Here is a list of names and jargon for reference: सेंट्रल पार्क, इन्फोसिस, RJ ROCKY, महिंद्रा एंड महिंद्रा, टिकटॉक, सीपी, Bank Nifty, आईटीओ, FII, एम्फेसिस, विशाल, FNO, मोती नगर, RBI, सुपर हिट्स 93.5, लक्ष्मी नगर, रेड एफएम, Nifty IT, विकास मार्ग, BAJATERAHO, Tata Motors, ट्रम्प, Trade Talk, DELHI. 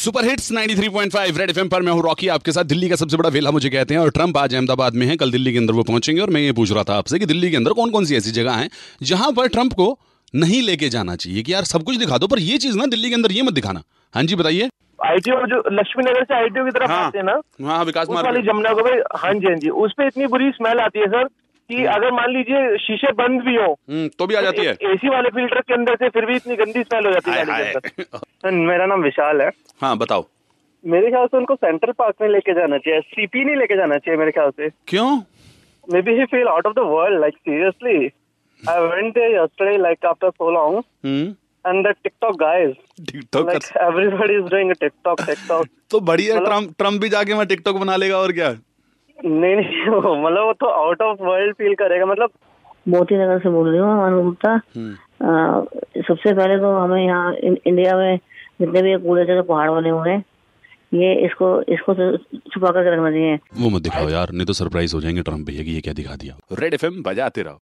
सुपर हिट्स 93.5 रेड एफएम पर मैं हूं रॉकी, आपके साथ। दिल्ली का सबसे बड़ा वेला मुझे कहते हैं, और ट्रम्प आज अहमदाबाद में हैं, कल दिल्ली के अंदर वो पहुंचेंगे। और मैं ये पूछ रहा था आपसे कि दिल्ली के अंदर कौन कौन सी ऐसी जगह हैं जहां पर ट्रम्प को नहीं लेके जाना चाहिए कि यार सब कुछ दिखा दो, पर ये चीज ना दिल्ली के अंदर ये मत दिखाना। हाँ जी बताइए। आईटीओ जो लक्ष्मी नगर से आईटीओ की तरफ आते हैं ना, हाँ विकास मार्ग वाली जमुना को, हाँ जी हाँ जी, उस पर इतनी बुरी स्मेल आती है सर कि अगर मान लीजिए शीशे बंद भी हो तो भी आ जाती है, एसी वाले फिल्टर के अंदर से फिर भी इतनी गंदी स्मेल हो जाती है। मेरा नाम विशाल है। हाँ बताओ। मेरे ख्याल से उनको सेंट्रल पार्क में लेके जाना चाहिए, सीपी नहीं लेके जाना चाहिए मेरे ख्याल से। क्यों? Maybe he feel out of the world, like seriously I went there yesterday like after so long and the टिकटॉक guys, like everybody is doing a टिकटॉक। तो बढ़िया, ट्रम्प भी जाके वहाँ टिकटॉक बना लेगा और क्या। नहीं मतलब वो तो आउट ऑफ वर्ल्ड फील करेगा। मतलब मोती नगर से बोल रही हूँ अनुगुप्ता। सबसे पहले तो हमें यहाँ इंडिया में जितने भी कूड़े जैसे पहाड़ बने हुए हैं, ये इसको छुपा कर रखना चाहिए। वो मत दिखाओ यार, नहीं तो सरप्राइज हो जाएंगे ट्रम्प भैया कि ये क्या दिखा दिया। रेड एफएम बजाते रहो।